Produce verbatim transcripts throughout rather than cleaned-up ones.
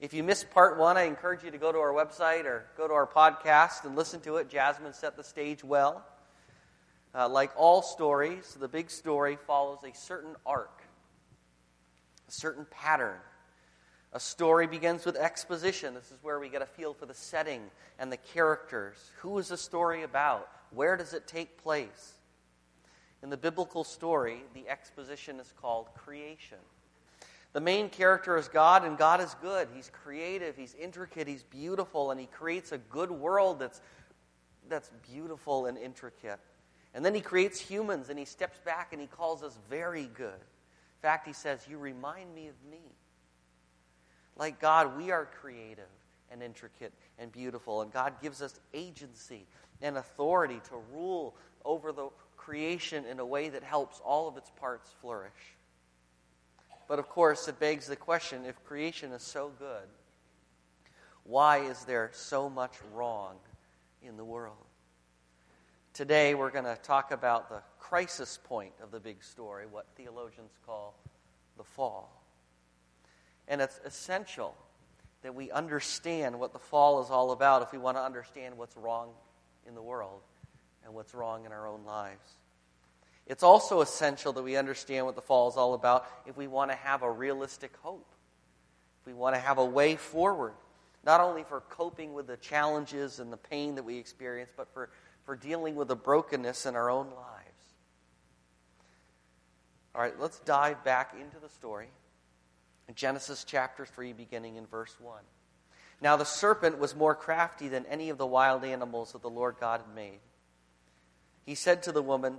If you missed part one, I encourage you to go to our website or go to our podcast and listen to it. Jasmine set the stage well. Uh, like all stories, the big story follows a certain arc, a certain pattern. A story begins with exposition. This is where we get a feel for the setting and the characters. Who is the story about? Where does it take place? In the biblical story, the exposition is called creation. The main character is God, and God is good. He's creative, He's intricate, He's beautiful, and He creates a good world that's, that's beautiful and intricate. And then He creates humans, and He steps back, and He calls us very good. In fact, He says, you remind me of me. Like God, we are creative and intricate and beautiful, and God gives us agency and authority to rule over the creation in a way that helps all of its parts flourish. But of course, it begs the question, if creation is so good, why is there so much wrong in the world? Today, we're going to talk about the crisis point of the big story, what theologians call the fall. And it's essential that we understand what the fall is all about if we want to understand what's wrong in the world and what's wrong in our own lives. It's also essential that we understand what the fall is all about if we want to have a realistic hope, if we want to have a way forward, not only for coping with the challenges and the pain that we experience, but for for dealing with the brokenness in our own lives. All right, let's dive back into the story. In Genesis chapter three, beginning in verse one. Now the serpent was more crafty than any of the wild animals that the Lord God had made. He said to the woman,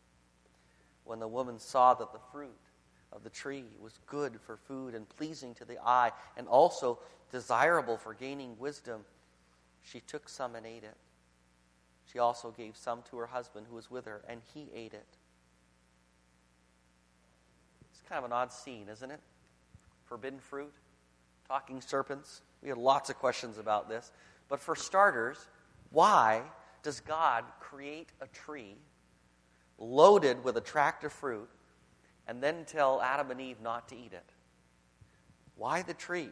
When the woman saw that the fruit of the tree was good for food and pleasing to the eye, and also desirable for gaining wisdom, she took some and ate it. She also gave some to her husband who was with her, and he ate it. It's kind of an odd scene, isn't it? Forbidden fruit, talking serpents. We had lots of questions about this. But for starters, why does God create a tree loaded with attractive fruit and then tell Adam and Eve not to eat it? Why the tree?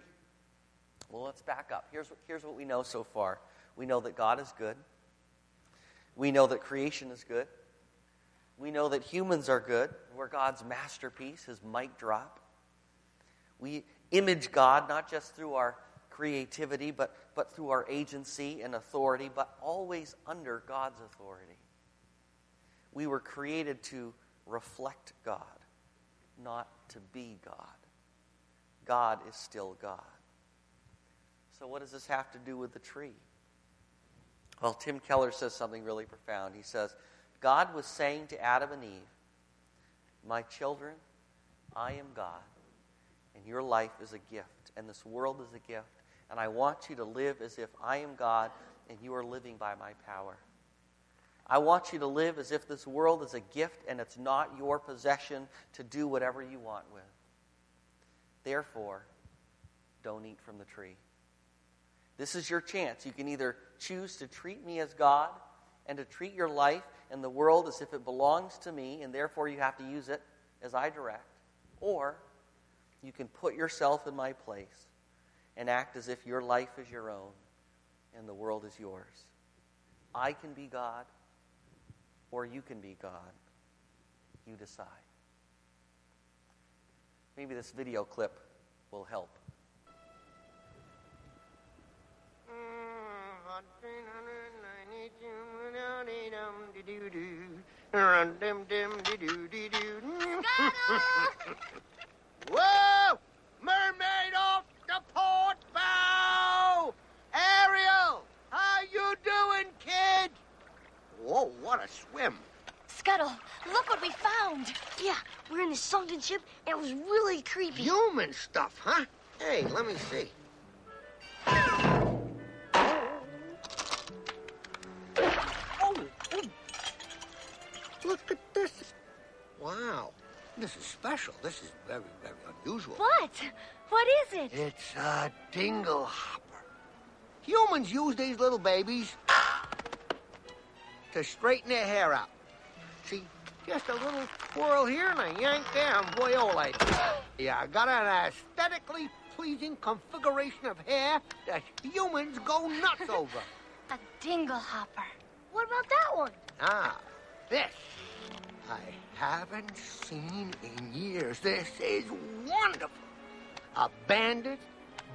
Well, let's back up. Here's, here's what we know so far. We know that God is good. We know that creation is good. We know that humans are good. We're God's masterpiece, His mic drop. We image God not just through our creativity, but, but through our agency and authority, but always under God's authority. We were created to reflect God, not to be God. God is still God. So what does this have to do with the tree? Well, Tim Keller says something really profound. He says, God was saying to Adam and Eve, my children, I am God, and your life is a gift, and this world is a gift, and I want you to live as if I am God, and you are living by my power. I want you to live as if this world is a gift, and it's not your possession to do whatever you want with. Therefore, don't eat from the tree. This is your chance. You can either choose to treat me as God and to treat your life and the world as if it belongs to me, and therefore you have to use it as I direct, or you can put yourself in my place and act as if your life is your own and the world is yours. I can be God, or you can be God. You decide. Maybe this video clip will help. Whoa! Mermaid off the port bow! Ariel, how you doing, kid? Whoa, what a swim. Scuttle, look what we found. Yeah, we're in a sunken ship, and it was really creepy. Human stuff, huh? Hey, let me see. Look at this. Wow. This is special. This is very, very unusual. What? What is it? It's a dingle hopper. Humans use these little babies to straighten their hair out. See, just a little twirl here and I yank there and voila. Yeah, I got an aesthetically pleasing configuration of hair that humans go nuts over. A dingle hopper. What about that one? Ah, this. I haven't seen in years. This is wonderful. A banded,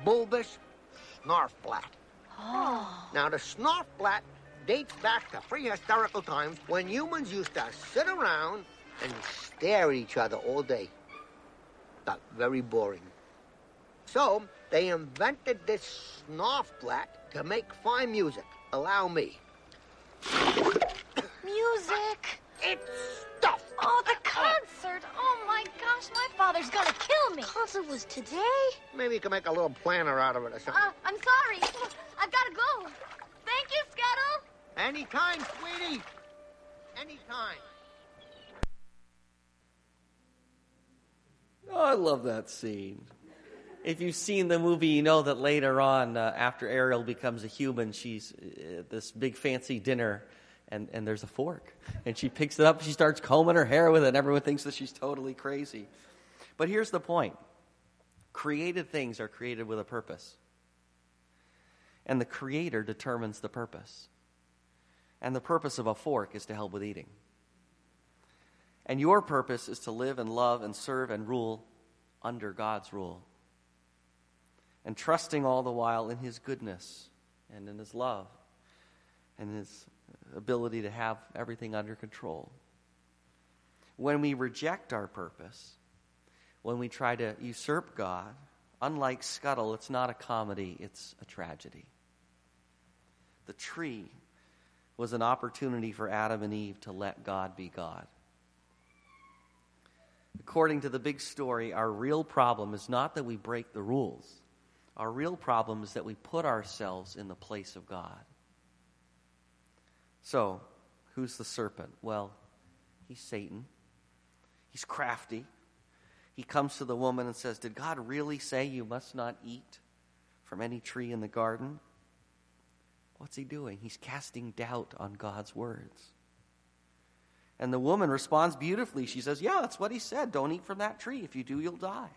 bulbous snorflat. Oh. Now, the snorflat dates back to prehistorical times when humans used to sit around and stare at each other all day. Got very boring. So, they invented this snorflat to make fine music. Allow me. Music! It's stuff! Oh, the concert! Oh, my gosh, my father's gonna kill me! The concert was today? Maybe you can make a little planner out of it or something. Uh, I'm sorry. I've gotta go. Thank you, Scuttle! Anytime, sweetie. Anytime. Oh, I love that scene. If you've seen the movie, you know that later on, uh, after Ariel becomes a human, she's at this big fancy dinner, and, and there's a fork. And she picks it up, she starts combing her hair with it, and everyone thinks that she's totally crazy. But here's the point. Created things are created with a purpose. And the Creator determines the purpose. And the purpose of a fork is to help with eating. And your purpose is to live and love and serve and rule under God's rule. And trusting all the while in His goodness and in His love and His ability to have everything under control. When we reject our purpose, when we try to usurp God, unlike Scuttle, it's not a comedy, it's a tragedy. The tree was an opportunity for Adam and Eve to let God be God. According to The Big Story, our real problem is not that we break the rules. Our real problem is that we put ourselves in the place of God. So, who's the serpent? Well, he's Satan. He's crafty. He comes to the woman and says, "Did God really say you must not eat from any tree in the garden?" What's he doing? He's casting doubt on God's words. And the woman responds beautifully. She says, "Yeah, that's what he said. Don't eat from that tree. If you do, you'll die."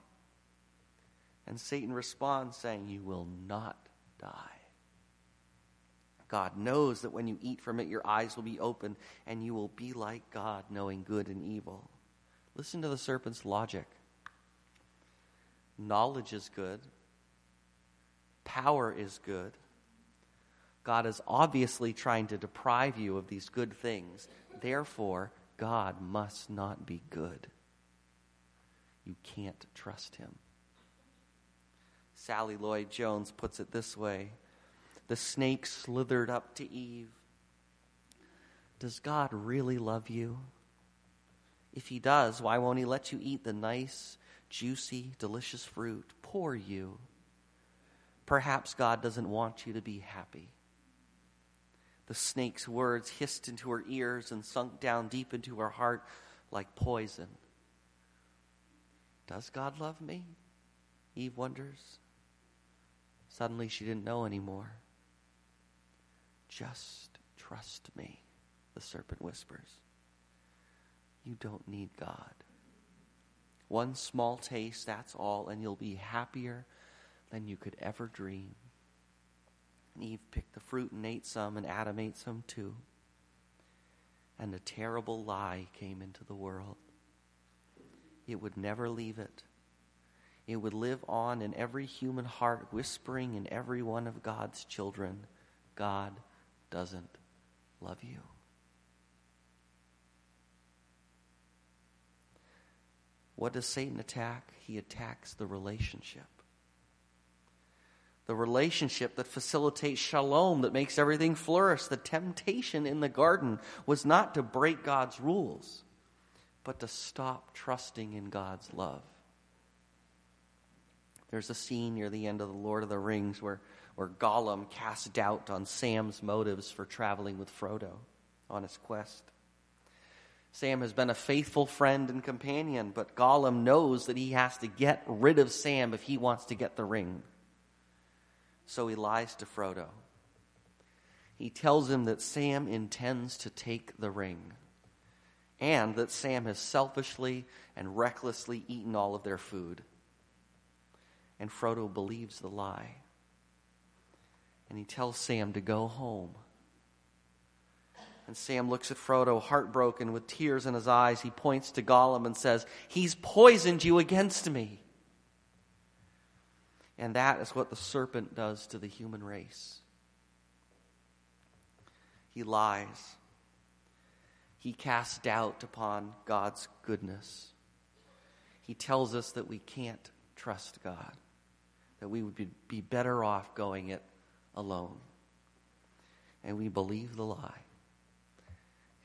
And Satan responds saying, "You will not die. God knows that when you eat from it, your eyes will be opened, and you will be like God, knowing good and evil." Listen to the serpent's logic. Knowledge is good. Power is good. God is obviously trying to deprive you of these good things. Therefore, God must not be good. You can't trust Him. Sally Lloyd-Jones puts it this way. The snake slithered up to Eve. "Does God really love you? If He does, why won't He let you eat the nice, juicy, delicious fruit? Poor you. Perhaps God doesn't want you to be happy." The snake's words hissed into her ears and sunk down deep into her heart like poison. "Does God love me?" Eve wonders. Suddenly she didn't know anymore. "Just trust me," the serpent whispers. You don't need God. One small taste, that's all, and you'll be happier than you could ever dream. And Eve picked the fruit and ate some, and Adam ate some too. And a terrible lie came into the world. It would never leave it. It would live on in every human heart, whispering in every one of God's children, "God doesn't love you." What does Satan attack? He attacks the relationship. The relationship that facilitates shalom, that makes everything flourish. The temptation in the garden was not to break God's rules, but to stop trusting in God's love. There's a scene near the end of The Lord of the Rings where, where Gollum casts doubt on Sam's motives for traveling with Frodo on his quest. Sam has been a faithful friend and companion, but Gollum knows that he has to get rid of Sam if he wants to get the ring. So he lies to Frodo. He tells him that Sam intends to take the ring, and that Sam has selfishly and recklessly eaten all of their food. And Frodo believes the lie. And he tells Sam to go home. And Sam looks at Frodo, heartbroken, with tears in his eyes. He points to Gollum and says, "He's poisoned you against me." And that is what the serpent does to the human race. He lies. He casts doubt upon God's goodness. He tells us that we can't trust God, that we would be, be better off going it alone. And we believe the lie,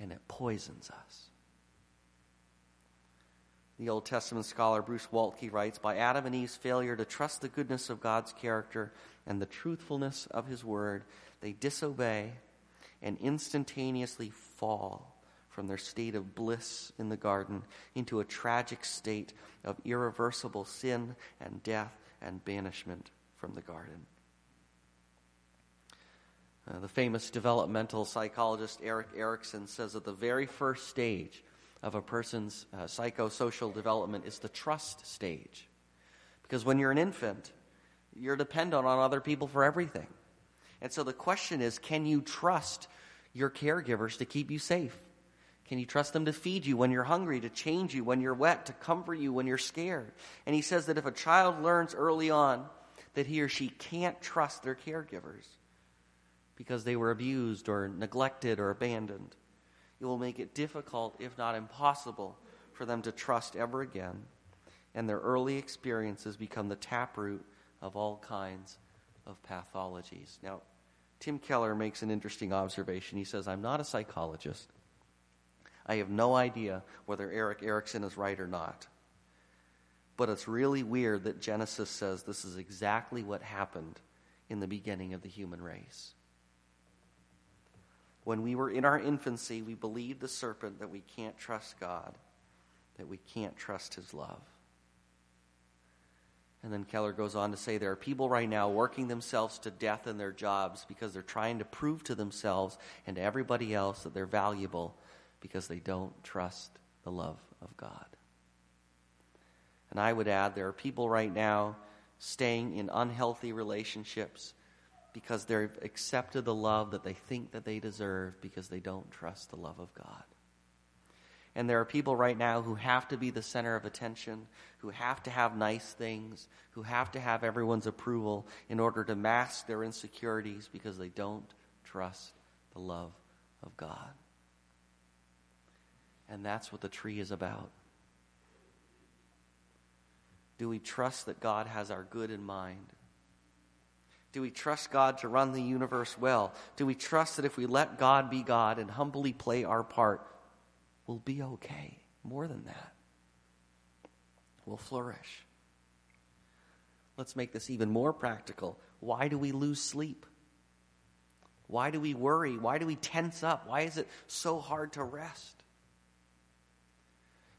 and it poisons us. The Old Testament scholar Bruce Waltke writes, by Adam and Eve's failure to trust the goodness of God's character and the truthfulness of his word, they disobey and instantaneously fall from their state of bliss in the garden into a tragic state of irreversible sin and death and banishment from the garden. Uh, the famous developmental psychologist Erik Erikson says that the very first stage of a person's uh, psychosocial development is the trust stage. Because when you're an infant, you're dependent on other people for everything. And so the question is, can you trust your caregivers to keep you safe? Can you trust them to feed you when you're hungry, to change you when you're wet, to comfort you when you're scared? And he says that if a child learns early on that he or she can't trust their caregivers because they were abused or neglected or abandoned, it will make it difficult, if not impossible, for them to trust ever again. And their early experiences become the taproot of all kinds of pathologies. Now, Tim Keller makes an interesting observation. He says, I'm not a psychologist. I have no idea whether Erik Erikson is right or not. But it's really weird that Genesis says this is exactly what happened in the beginning of the human race. When we were in our infancy, we believed the serpent that we can't trust God, that we can't trust his love. And then Keller goes on to say there are people right now working themselves to death in their jobs because they're trying to prove to themselves and to everybody else that they're valuable, because they don't trust the love of God. And I would add, there are people right now staying in unhealthy relationships because they've accepted the love that they think that they deserve because they don't trust the love of God. And there are people right now who have to be the center of attention, who have to have nice things, who have to have everyone's approval in order to mask their insecurities because they don't trust the love of God. And that's what the tree is about. Do we trust that God has our good in mind? Do we trust God to run the universe well? Do we trust that if we let God be God and humbly play our part, we'll be okay? More than that, we'll flourish. Let's make this even more practical. Why do we lose sleep? Why do we worry? Why do we tense up? Why is it so hard to rest?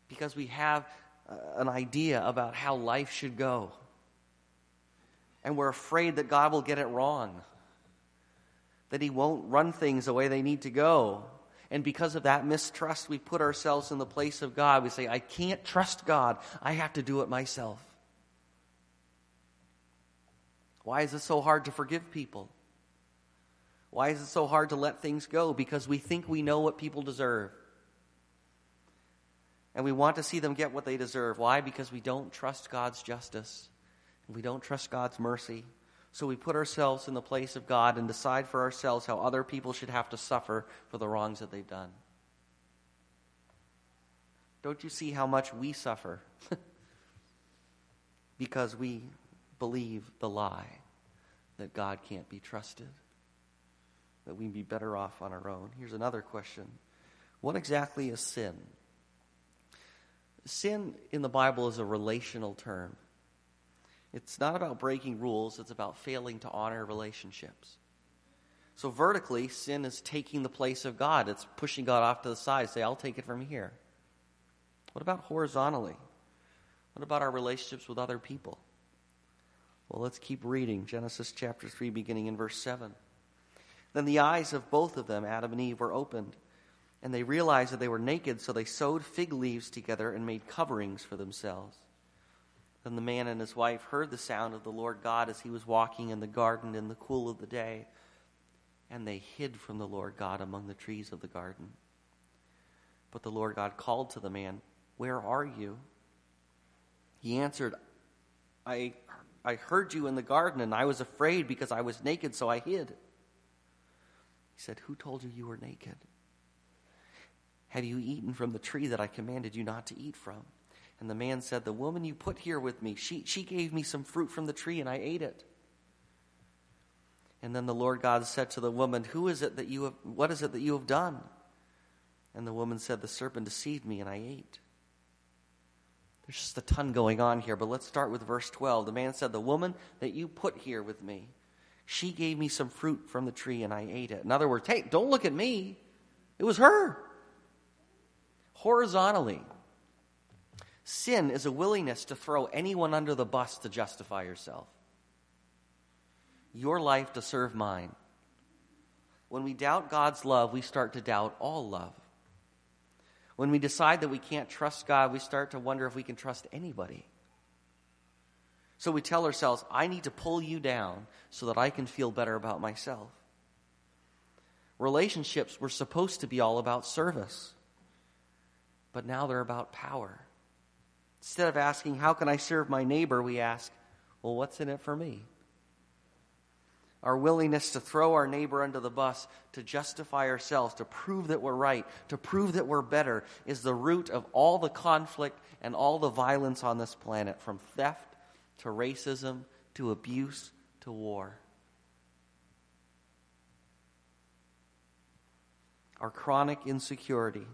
Because we have an idea about how life should go. And we're afraid that God will get it wrong, that he won't run things the way they need to go. And because of that mistrust, we put ourselves in the place of God. We say, I can't trust God. I have to do it myself. Why is it so hard to forgive people? Why is it so hard to let things go? Because we think we know what people deserve. And we want to see them get what they deserve. Why? Because we don't trust God's justice. And we don't trust God's mercy. So we put ourselves in the place of God and decide for ourselves how other people should have to suffer for the wrongs that they've done. Don't you see how much we suffer? Because we believe the lie that God can't be trusted, that we'd be better off on our own. Here's another question. What exactly is sin? Sin in the Bible is a relational term. It's not about breaking rules. It's about failing to honor relationships. So vertically, sin is taking the place of God. It's pushing God off to the side. Say, I'll take it from here. What about horizontally? What about our relationships with other people? Well, let's keep reading. Genesis chapter three, beginning in verse seven. Then the eyes of both of them, Adam and Eve, were opened, and they realized that they were naked, so they sewed fig leaves together and made coverings for themselves. Then the man and his wife heard the sound of the Lord God as he was walking in the garden in the cool of the day, and they hid from the Lord God among the trees of the garden. But the Lord God called to the man, "Where are you?" He answered, I, I heard you in the garden, and I was afraid because I was naked, so I hid. He said, "Who told you you were naked? Have you eaten from the tree that I commanded you not to eat from?" And the man said, "The woman you put here with me, she, she gave me some fruit from the tree, and I ate it." And then the Lord God said to the woman, "Who is it that you have, what is it that you have done?" And the woman said, "The serpent deceived me, and I ate." There's just a ton going on here, but let's start with verse twelve. The man said, "The woman that you put here with me, she gave me some fruit from the tree, and I ate it." In other words, hey, don't look at me. It was her. Horizontally. Sin is a willingness to throw anyone under the bus to justify yourself. Your life to serve mine. When we doubt God's love, we start to doubt all love. When we decide that we can't trust God, we start to wonder if we can trust anybody. So we tell ourselves, I need to pull you down so that I can feel better about myself. Relationships were supposed to be all about service, but now they're about power. Instead of asking, how can I serve my neighbor, we ask, well, what's in it for me? Our willingness to throw our neighbor under the bus, to justify ourselves, to prove that we're right, to prove that we're better, is the root of all the conflict and all the violence on this planet, from theft to racism to abuse to war. Our chronic insecurity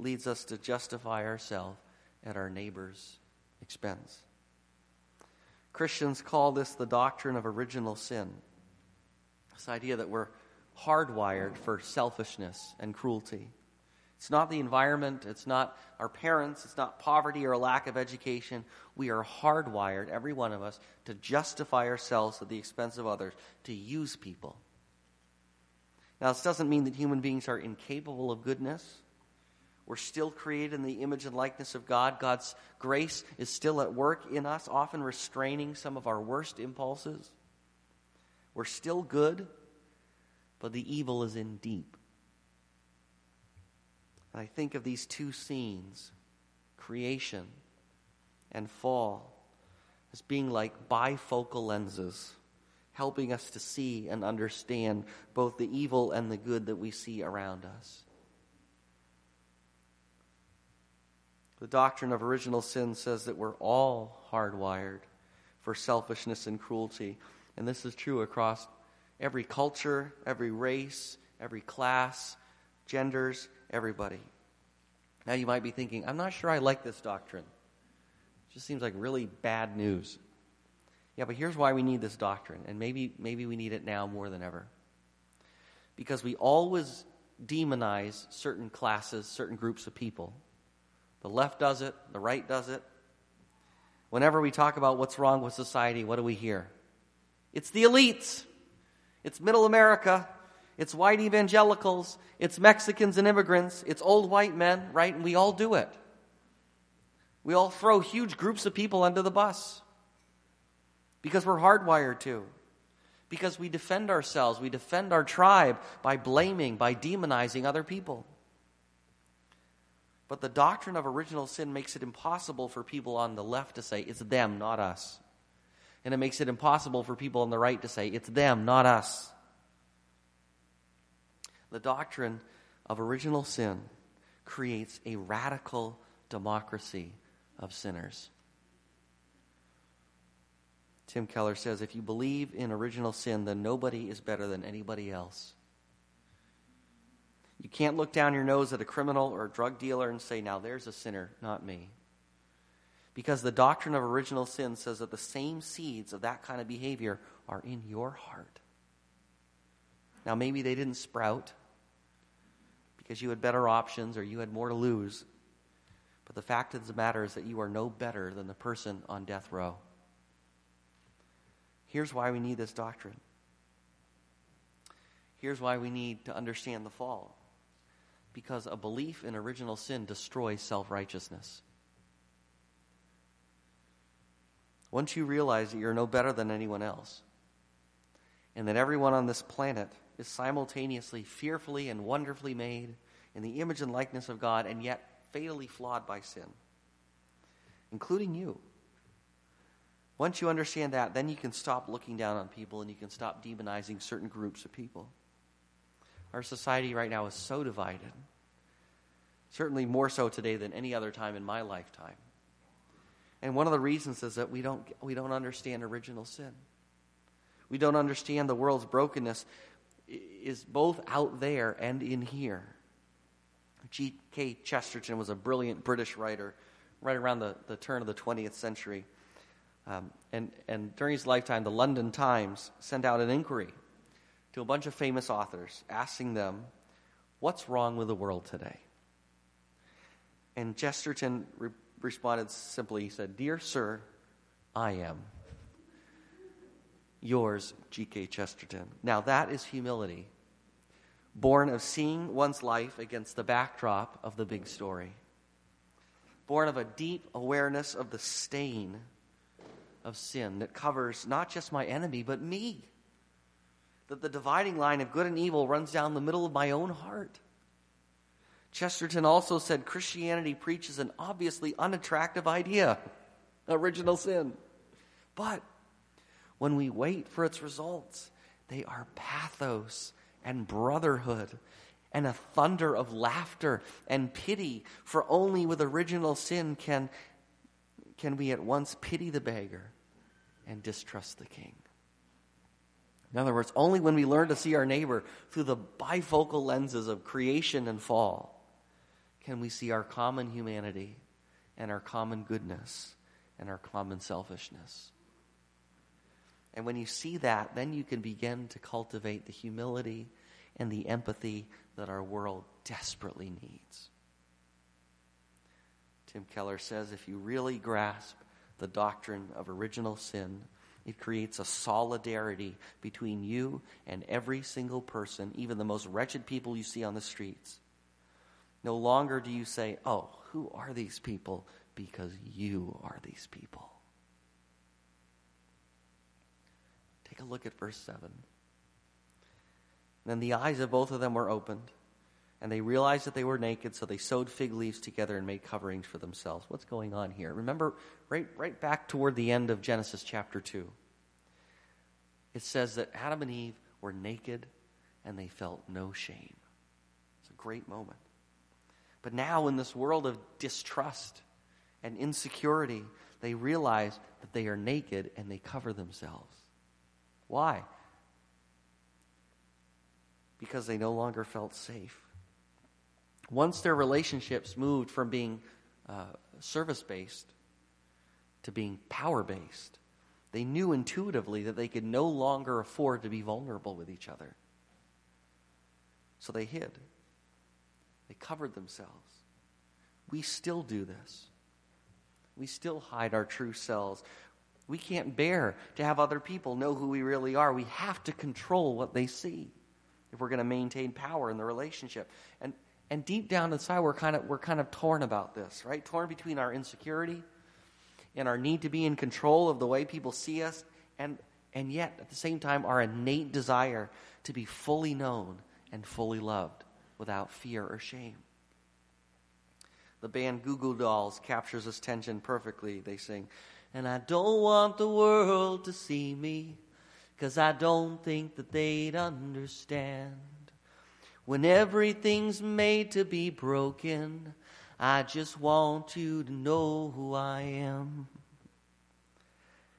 leads us to justify ourselves at our neighbor's expense. Christians call this the doctrine of original sin. This idea that we're hardwired for selfishness and cruelty. It's not the environment, it's not our parents, it's not poverty or a lack of education. We are hardwired, every one of us, to justify ourselves at the expense of others, to use people. Now, this doesn't mean that human beings are incapable of goodness. We're still created in the image and likeness of God. God's grace is still at work in us, often restraining some of our worst impulses. We're still good, but the evil is in deep. And I think of these two scenes, creation and fall, as being like bifocal lenses, helping us to see and understand both the evil and the good that we see around us. The doctrine of original sin says that we're all hardwired for selfishness and cruelty. And this is true across every culture, every race, every class, genders, everybody. Now you might be thinking, I'm not sure I like this doctrine. It just seems like really bad news. Yeah, but here's why we need this doctrine, and maybe maybe we need it now more than ever. Because we always demonize certain classes, certain groups of people. The left does it. The right does it. Whenever we talk about what's wrong with society, what do we hear? It's the elites. It's middle America. It's white evangelicals. It's Mexicans and immigrants. It's old white men, right? And we all do it. We all throw huge groups of people under the bus because we're hardwired to. Because we defend ourselves. We defend our tribe by blaming, by demonizing other people. But the doctrine of original sin makes it impossible for people on the left to say, it's them, not us. And it makes it impossible for people on the right to say, it's them, not us. The doctrine of original sin creates a radical democracy of sinners. Tim Keller says, if you believe in original sin, then nobody is better than anybody else. You can't look down your nose at a criminal or a drug dealer and say, now there's a sinner, not me. Because the doctrine of original sin says that the same seeds of that kind of behavior are in your heart. Now, maybe they didn't sprout because you had better options or you had more to lose. But the fact of the matter is that you are no better than the person on death row. Here's why we need this doctrine. Here's why we need to understand the fall. Because a belief in original sin destroys self-righteousness. Once you realize that you're no better than anyone else, and that everyone on this planet is simultaneously fearfully and wonderfully made in the image and likeness of God, and yet fatally flawed by sin, including you. Once you understand that, then you can stop looking down on people and you can stop demonizing certain groups of people. Our society right now is so divided, certainly more so today than any other time in my lifetime. And one of the reasons is that we don't we don't understand original sin. We don't understand the world's brokenness is both out there and in here. G K Chesterton was a brilliant British writer right around the, the turn of the twentieth century. Um, and, and during his lifetime, the London Times sent out an inquiry to a bunch of famous authors, asking them, what's wrong with the world today? And Chesterton re- responded simply, he said, "Dear sir, I am. Yours, G K Chesterton." Now that is humility, born of seeing one's life against the backdrop of the big story. Born of a deep awareness of the stain of sin that covers not just my enemy, but me. That the dividing line of good and evil runs down the middle of my own heart. Chesterton also said Christianity preaches an obviously unattractive idea, original sin. But when we wait for its results, they are pathos and brotherhood, and a thunder of laughter and pity, for only with original sin can, can we at once pity the beggar and distrust the king. In other words, only when we learn to see our neighbor through the bifocal lenses of creation and fall can we see our common humanity and our common goodness and our common selfishness. And when you see that, then you can begin to cultivate the humility and the empathy that our world desperately needs. Tim Keller says, if you really grasp the doctrine of original sin, it creates a solidarity between you and every single person, even the most wretched people you see on the streets. No longer do you say, oh, who are these people? Because you are these people. Take a look at verse seven. Then the eyes of both of them were opened, and they realized that they were naked, so they sewed fig leaves together and made coverings for themselves. What's going on here? Remember, right, right back toward the end of Genesis chapter two, it says that Adam and Eve were naked, and they felt no shame. It's a great moment. But now in this world of distrust and insecurity, they realize that they are naked, and they cover themselves. Why? Because they no longer felt safe. Once their relationships moved from being uh, service-based to being power-based, they knew intuitively that they could no longer afford to be vulnerable with each other. So they hid. They covered themselves. We still do this. We still hide our true selves. We can't bear to have other people know who we really are. We have to control what they see if we're going to maintain power in the relationship. And and deep down inside, we're kind of we're kind of torn about this, right? Torn between our insecurity and our need to be in control of the way people see us, and and yet at the same time, our innate desire to be fully known and fully loved without fear or shame. The band Goo Goo Dolls captures this tension perfectly. They sing, "And I don't want the world to see me, 'cause I don't think that they'd understand. When everything's made to be broken, I just want you to know who I am."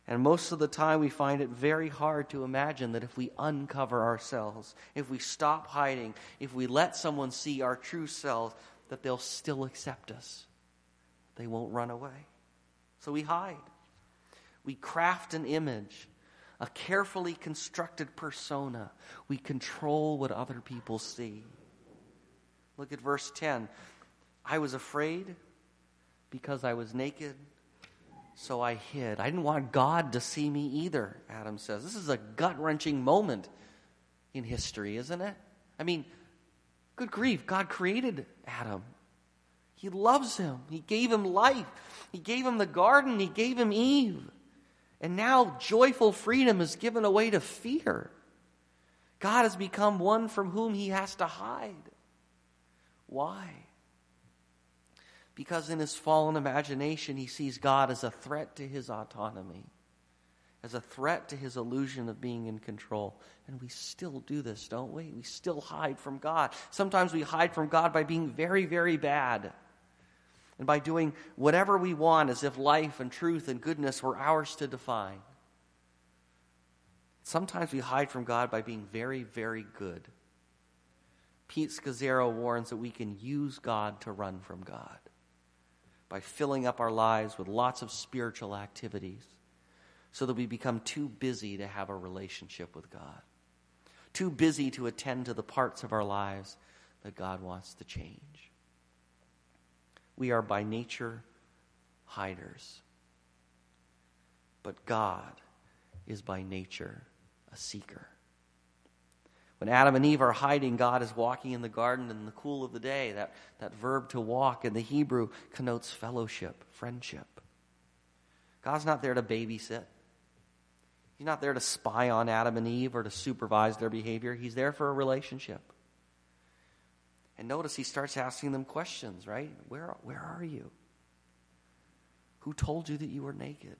And most of the time we find it very hard to imagine that if we uncover ourselves, if we stop hiding, if we let someone see our true selves, that they'll still accept us. They won't run away. So we hide. We craft an image a carefully constructed persona. We control what other people see. Look at verse ten. I was afraid because I was naked, so I hid. I didn't want God to see me either, Adam says. This is a gut-wrenching moment in history, isn't it? I mean, good grief, God created Adam. He loves him. He gave him life. He gave him the garden. He gave him Eve. And now joyful freedom is given away to fear. God has become one from whom he has to hide. Why? Because in his fallen imagination, he sees God as a threat to his autonomy, as a threat to his illusion of being in control. And we still do this, don't we? We still hide from God. Sometimes we hide from God by being very, very bad and by doing whatever we want as if life and truth and goodness were ours to define. Sometimes we hide from God by being very, very good. Pete Scazzaro warns that we can use God to run from God by filling up our lives with lots of spiritual activities so that we become too busy to have a relationship with God, too busy to attend to the parts of our lives that God wants to change. We are by nature hiders, but God is by nature a seeker. When Adam and Eve are hiding, God is walking in the garden in the cool of the day. That, that verb to walk in the Hebrew connotes fellowship, friendship. God's not there to babysit. He's not there to spy on Adam and Eve or to supervise their behavior. He's there for a relationship. And notice he starts asking them questions, right? Where, where are you? Who told you that you were naked?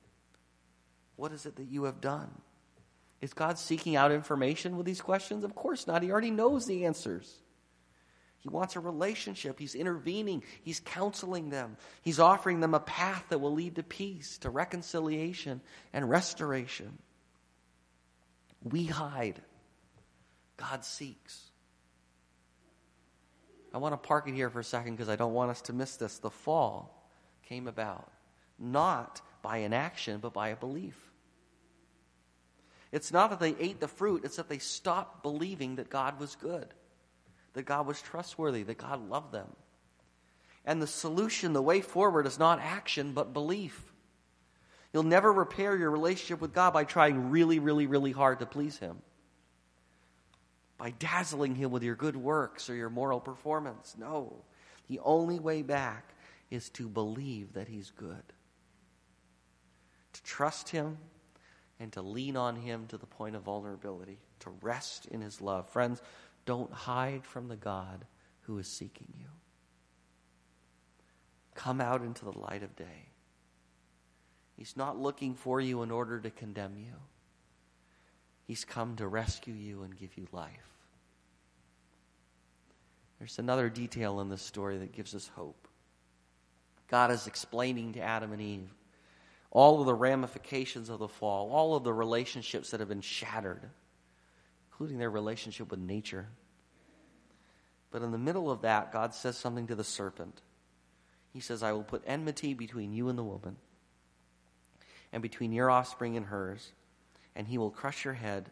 What is it that you have done? Is God seeking out information with these questions? Of course not. He already knows the answers. He wants a relationship. He's intervening. He's counseling them. He's offering them a path that will lead to peace, to reconciliation and restoration. We hide. God seeks. I want to park it here for a second because I don't want us to miss this. The fall came about not by an action, but by a belief. It's not that they ate the fruit, it's that they stopped believing that God was good, that God was trustworthy, that God loved them. And the solution, the way forward, is not action, but belief. You'll never repair your relationship with God by trying really, really, really hard to please him, by dazzling him with your good works or your moral performance. No, the only way back is to believe that he's good, to trust him, and to lean on him to the point of vulnerability, to rest in his love. Friends, don't hide from the God who is seeking you. Come out into the light of day. He's not looking for you in order to condemn you. He's come to rescue you and give you life. There's another detail in this story that gives us hope. God is explaining to Adam and Eve all of the ramifications of the fall, all of the relationships that have been shattered, including their relationship with nature. But in the middle of that, God says something to the serpent. He says, I will put enmity between you and the woman, and between your offspring and hers, and he will crush your head,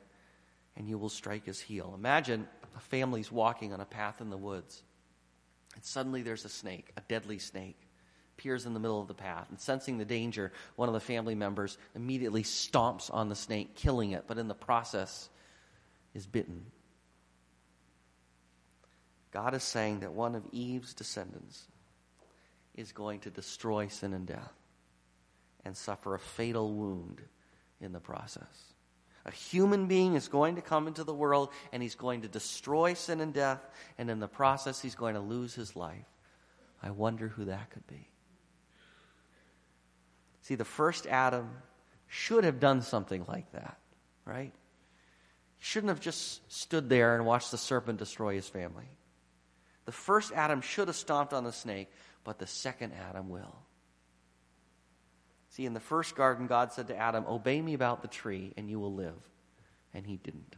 and you will strike his heel. Imagine a family's walking on a path in the woods, and suddenly there's a snake, a deadly snake, appears in the middle of the path, and sensing the danger, one of the family members immediately stomps on the snake, killing it, but in the process is bitten. God is saying that one of Eve's descendants is going to destroy sin and death and suffer a fatal wound in the process. A human being is going to come into the world, and he's going to destroy sin and death, and in the process he's going to lose his life. I wonder who that could be. See, the first Adam should have done something like that, right? He shouldn't have just stood there and watched the serpent destroy his family. The first Adam should have stomped on the snake, but the second Adam will. See, in the first garden, God said to Adam, obey me about the tree and you will live. And he didn't.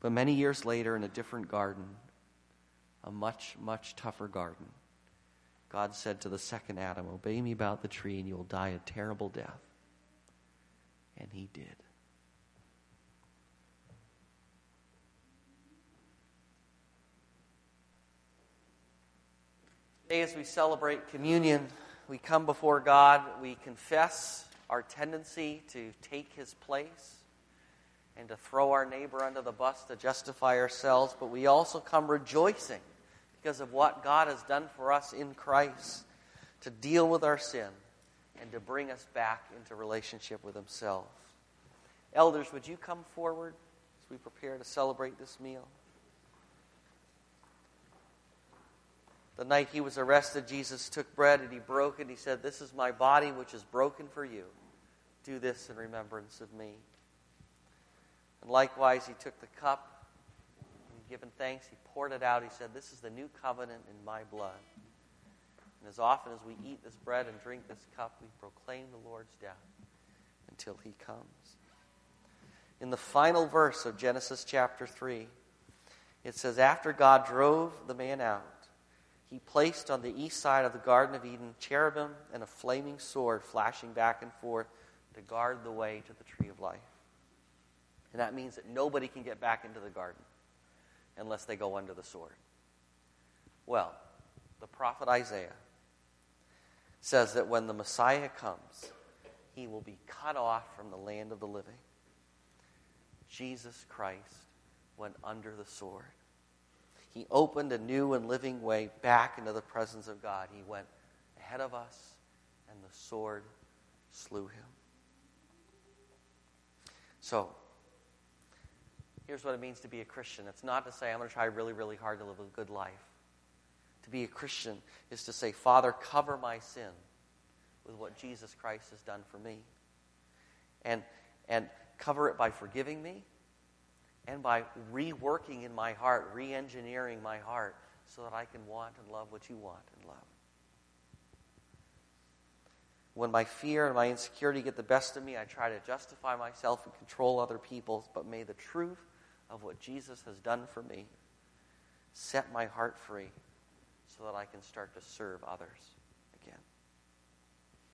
But many years later, in a different garden, a much, much tougher garden, God said to the second Adam, obey me about the tree and you will die a terrible death. And he did. Today, as we celebrate communion, we come before God, we confess our tendency to take his place and to throw our neighbor under the bus to justify ourselves, but we also come rejoicing because of what God has done for us in Christ to deal with our sin and to bring us back into relationship with himself. Elders, would you come forward as we prepare to celebrate this meal? The night he was arrested, Jesus took bread and he broke it. And he said, "This is my body which is broken for you. Do this in remembrance of me." And likewise, he took the cup and given thanks, he poured it out. He said, "This is the new covenant in my blood. And as often as we eat this bread and drink this cup, we proclaim the Lord's death until he comes." In the final verse of Genesis chapter three, it says, "After God drove the man out, he placed on the east side of the Garden of Eden cherubim and a flaming sword flashing back and forth to guard the way to the tree of life." And that means that nobody can get back into the garden unless they go under the sword. Well, the prophet Isaiah says that when the Messiah comes, he will be cut off from the land of the living. Jesus Christ went under the sword. He opened a new and living way back into the presence of God. He went ahead of us, and the sword slew him. So, here's what it means to be a Christian. It's not to say, I'm going to try really, really hard to live a good life. To be a Christian is to say, Father, cover my sin with what Jesus Christ has done for me. And, and cover it by forgiving me. And by reworking in my heart, re-engineering my heart, so that I can want and love what you want and love. When my fear and my insecurity get the best of me, I try to justify myself and control other people, but may the truth of what Jesus has done for me set my heart free so that I can start to serve others.